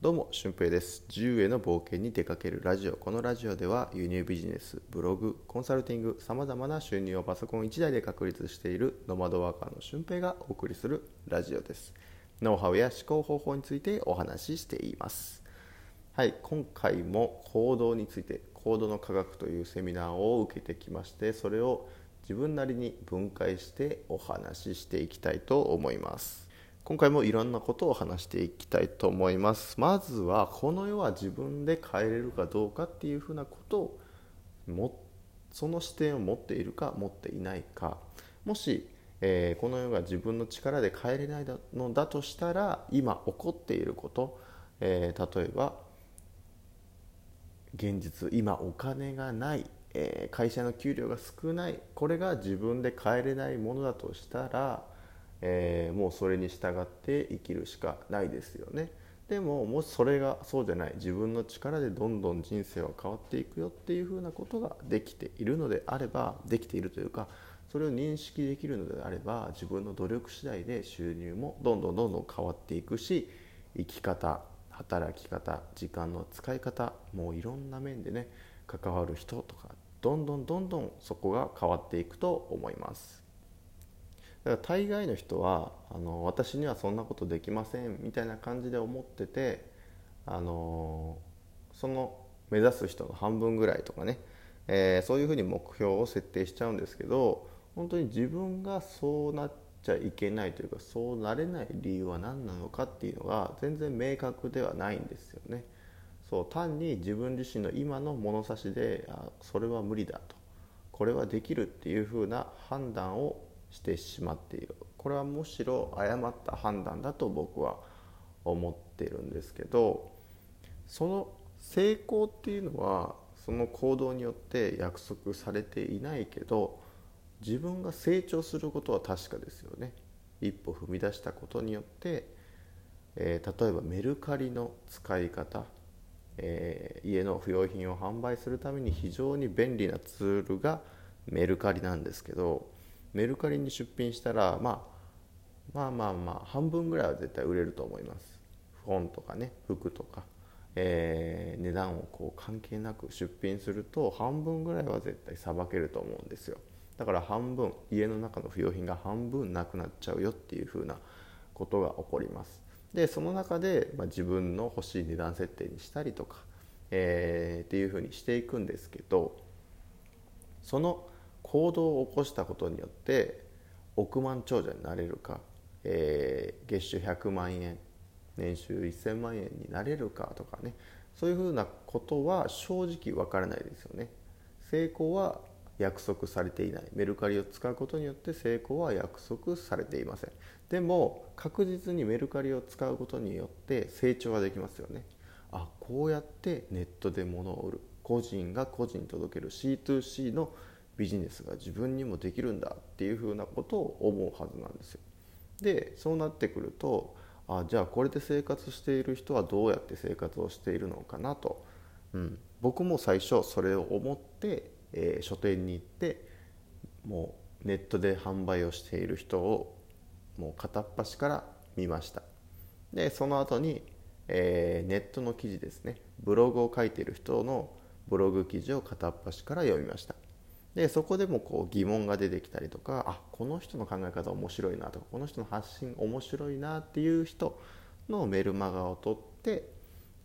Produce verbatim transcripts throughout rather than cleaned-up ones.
どうも、俊平です。自由への冒険に出かけるラジオ。このラジオでは輸入ビジネス、ブログ、コンサルティング、さまざまな収入をパソコンいちだいで確立しているノマドワーカーの俊平がお送りするラジオです。ノウハウや思考方法についてお話ししています。はい、今回も行動について、行動の科学というセミナーを受けてきまして、それを自分なりに分解してお話ししていきたいと思います。今回もいろんなことを話していきたいと思います。まずはこの世は自分で変えれるかどうかっていうふうなことをもその視点を持っているか持っていないか、もし、えー、この世が自分の力で変えれないのだとしたら、今起こっていること、えー、例えば現実今お金がない、えー、会社の給料が少ない、これが自分で変えれないものだとしたら、えー、もうそれに従って生きるしかないですよね。でももしそれがそうじゃない、自分の力でどんどん人生は変わっていくよっていうふうなことができているのであれば、できているというかそれを認識できるのであれば、自分の努力次第で収入もどんどんどんどん変わっていくし、生き方、働き方、時間の使い方、もういろんな面でね、関わる人とかどんどんどんどんそこが変わっていくと思います。だから大概の人はあの私にはそんなことできませんみたいな感じで思ってて、あのその目指す人の半分ぐらいとかね、えー、そういうふうに目標を設定しちゃうんですけど、本当に自分がそうなっちゃいけないというか、そうなれない理由は何なのかっていうのが全然明確ではないんですよね。そう、単に自分自身の今の物差しで、あ、それは無理だと、これはできるっていうふうな判断をしてしまっている。これはむしろ誤った判断だと僕は思っているんですけど、その成功っていうのはその行動によって約束されていないけど、自分が成長することは確かですよね。一歩踏み出したことによって、えー、例えばメルカリの使い方、えー、家の不要品を販売するために非常に便利なツールがメルカリなんですけど、メルカリに出品したら、まあ、まあまあまあ半分ぐらいは絶対売れると思います。本とかね、服とか、えー、値段をこう関係なく出品すると半分ぐらいは絶対さばけると思うんですよ。だから半分、家の中の不要品が半分なくなっちゃうよっていうふうなことが起こります。でその中で、まあ、自分の欲しい値段設定にしたりとか、えー、っていうふうにしていくんですけど、その行動を起こしたことによって億万長者になれるか、えー、月収ひゃくまんえん、年収せんまんえんになれるかとかね、そういうふうなことは正直わからないですよね。成功は約束されていない。メルカリを使うことによって成功は約束されていません。でも確実にメルカリを使うことによって成長はできますよね。あ、こうやってネットで物を売る、個人が個人に届ける シーツーシー のビジネスが自分にもできるんだっていうふうなことを思うはずなんですよ。で、そうなってくると、あ、じゃあこれで生活している人はどうやって生活をしているのかなと、うん、僕も最初それを思って、えー、書店に行って、もうネットで販売をしている人をもう片っ端から見ました。で、その後に、えー、ネットの記事ですね、ブログを書いている人のブログ記事を片っ端から読みました。でそこでもこう疑問が出てきたりとか、あ、この人の考え方面白いなとか、この人の発信面白いなっていう人のメルマガを取って、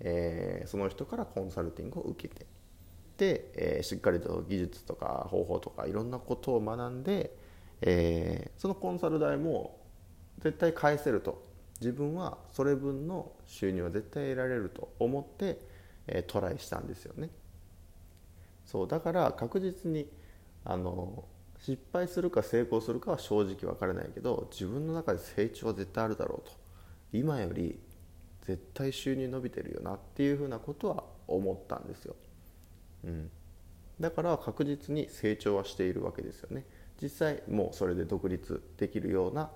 えー、その人からコンサルティングを受けて、で、えー、しっかりと技術とか方法とかいろんなことを学んで、えー、そのコンサル代も絶対返せると、自分はそれ分の収入は絶対得られると思って、えー、トライしたんですよね。そうだから確実にあの失敗するか成功するかは正直分からないけど、自分の中で成長は絶対あるだろうと、今より絶対収入伸びてるよなっていうふうなことは思ったんですよ、うん、だから確実に成長はしているわけですよね。実際もうそれで独立できるような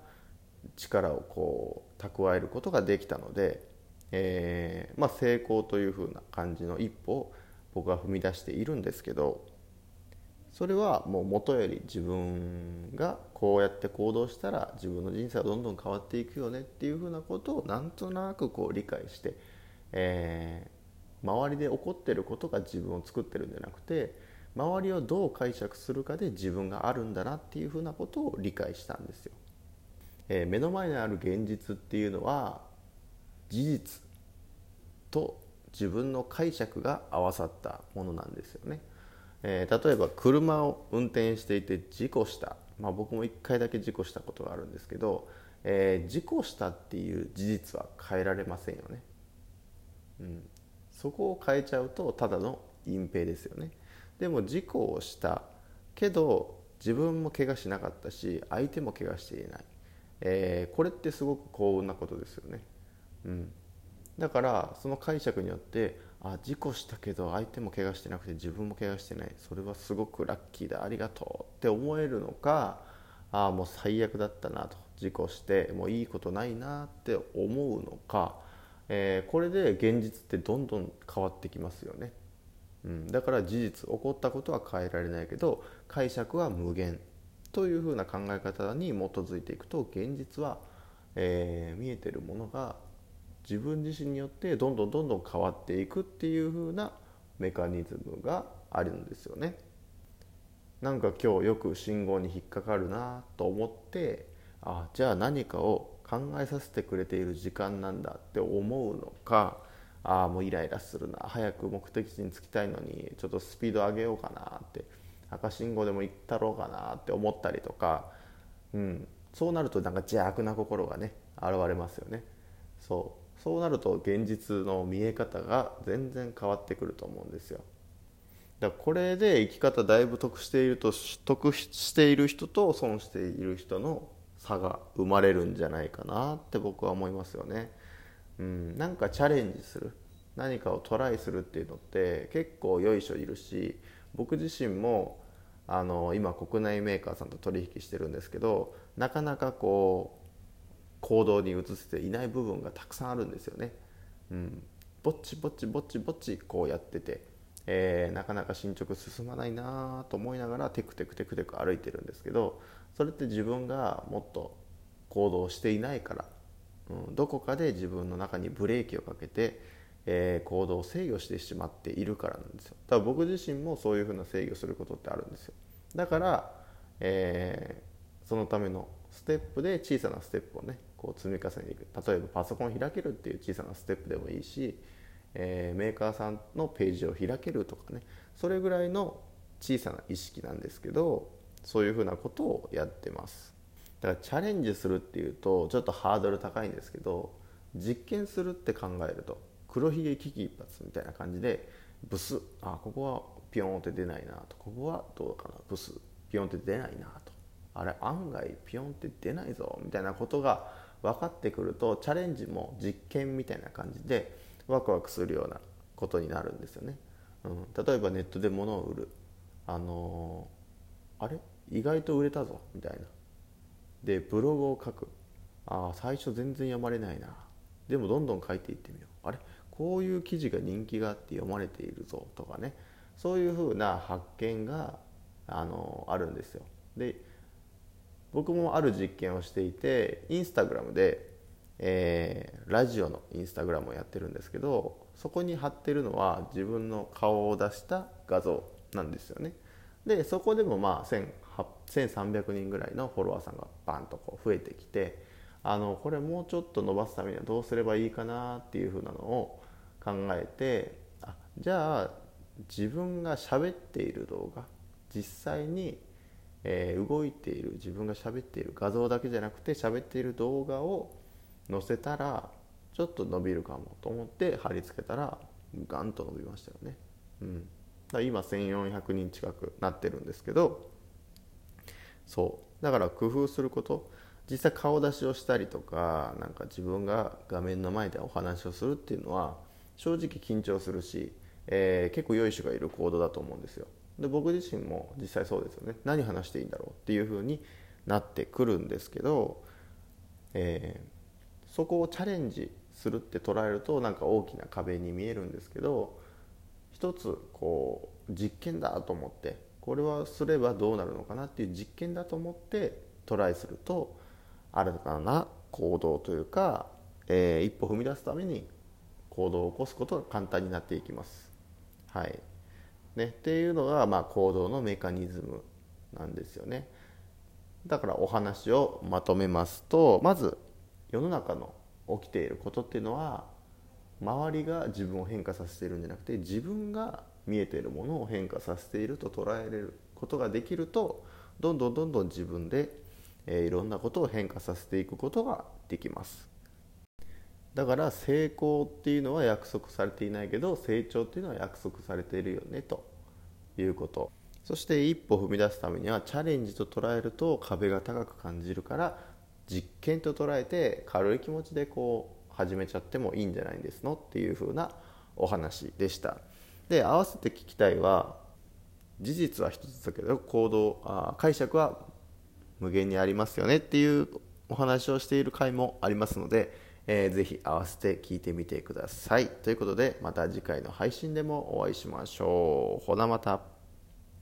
力をこう蓄えることができたので、えーまあ、成功というふうな感じの一歩を僕は踏み出しているんですけど、それはもう元より自分がこうやって行動したら自分の人生はどんどん変わっていくよねっていうふうなことをなんとなくこう理解して、えー、周りで起こっていることが自分を作ってるんじゃなくて、周りをどう解釈するかで自分があるんだなっていうふうなことを理解したんですよ。えー、目の前にある現実っていうのは事実と自分の解釈が合わさったものなんですよね。えー、例えば車を運転していて事故した、まあ、僕もいっかいだけ事故したことがあるんですけど、えー、事故したっていう事実は変えられませんよね。うん、そこを変えちゃうとただの隠蔽ですよね。でも事故をしたけど自分も怪我しなかったし相手も怪我していない、えー、これってすごく幸運なことですよね。うん、だからその解釈によって、あ、事故したけど相手も怪我してなくて自分も怪我してない、それはすごくラッキーだ、ありがとうって思えるのか、あ、もう最悪だったなと、事故してもういいことないなって思うのか、えー、これで現実ってどんどん変わってきますよね。うん、だから事実、起こったことは変えられないけど解釈は無限というふうな考え方に基づいていくと、現実は、えー、見えてるものが自分自身によってどんどんどんどん変わっていくっていう風なメカニズムがあるんですよね。なんか今日よく信号に引っかかるなと思って、あ、じゃあ何かを考えさせてくれている時間なんだって思うのか、あ、もうイライラするな、早く目的地に着きたいのにちょっとスピード上げようかなって、赤信号でも行ったろうかなって思ったりとか、うん、そうなるとなんか邪悪な心がね現れますよね。そうそうなると現実の見え方が全然変わってくると思うんですよ。だからこれで生き方だいぶ得していると得している人と損している人の差が生まれるんじゃないかなって僕は思いますよね。うん、なんかチャレンジする、何かをトライするっていうのって結構よいしょいるし、僕自身もあの今国内メーカーさんと取引してるんですけど、なかなかこう行動に移せていない部分がたくさんあるんですよね。うん、ぼっちぼっちぼっちぼっちこうやってて、えー、なかなか進捗進まないなと思いながらテクテクテクテク歩いてるんですけど、それって自分がもっと行動していないから、うん、どこかで自分の中にブレーキをかけて、えー、行動を制御してしまっているからなんですよ。多分僕自身もそういうふうな制御することってあるんですよ。だから、えー、そのためのステップで小さなステップをねこう積み重ねていく。例えばパソコン開けるっていう小さなステップでもいいし、えー、メーカーさんのページを開けるとかね、それぐらいの小さな意識なんですけど、そういうふうなことをやってます。だからチャレンジするっていうとちょっとハードル高いんですけど、実験するって考えると黒ひげ危機一髪みたいな感じで、ブス、あ、ここはピヨンって出ないなと、ここはどうかな、ブス、ピヨンって出ないなと、あれ案外ピヨンって出ないぞみたいなことが分かってくると、チャレンジも実験みたいな感じでワクワクするようなことになるんですよね。うん、例えばネットで物を売る、あのー、あれ意外と売れたぞみたいなで、ブログを書く、あ、最初全然読まれないな、でもどんどん書いていってみよう、あれこういう記事が人気があって読まれているぞとかね、そういうふうな発見が、あのー、あるんですよ。で僕もある実験をしていて、インスタグラムで、えー、ラジオのインスタグラムをやってるんですけど、そこに貼ってるのは自分の顔を出した画像なんですよね。でそこでもまあせんさんびゃくにんぐらいのフォロワーさんがバンとこう増えてきて、あのこれもうちょっと伸ばすためにはどうすればいいかなっていう風なのを考えて、あ、じゃあ自分が喋っている動画、実際にえー、動いている、自分が喋っている画像だけじゃなくて喋っている動画を載せたらちょっと伸びるかもと思って貼り付けたらガンと伸びましたよね。うん、だから今せんよんひゃくにん近くなってるんですけど、そうだから工夫すること、実際顔出しをしたりとか、なんか自分が画面の前でお話をするっていうのは正直緊張するし、えー、結構よいしょがいる行動だと思うんですよ。で僕自身も実際そうですよね。何話していいんだろうっていう風になってくるんですけど、えー、そこをチャレンジするって捉えるとなんか大きな壁に見えるんですけど、一つこう実験だと思って、これはすればどうなるのかなっていう実験だと思ってトライすると、新たな行動というか、えー、一歩踏み出すために行動を起こすことが簡単になっていきます。はいね、っていうのが、まあ、行動のメカニズムなんですよね。だからお話をまとめますと、まず世の中の起きていることっていうのは、周りが自分を変化させているんじゃなくて、自分が見えているものを変化させていると捉えれることができると、どんどんどんどん自分で、えー、いろんなことを変化させていくことができます。だから成功っていうのは約束されていないけど、成長っていうのは約束されているよねということ。そして一歩踏み出すためには、チャレンジと捉えると壁が高く感じるから、実験と捉えて軽い気持ちでこう始めちゃってもいいんじゃないんですのっていう風なお話でした。で、合わせて聞きたいは、事実は一つだけど行動あ解釈は無限にありますよねっていうお話をしている回もありますので、えー、ぜひ合わせて聞いてみてください。ということで、また次回の配信でもお会いしましょう。ほなまた。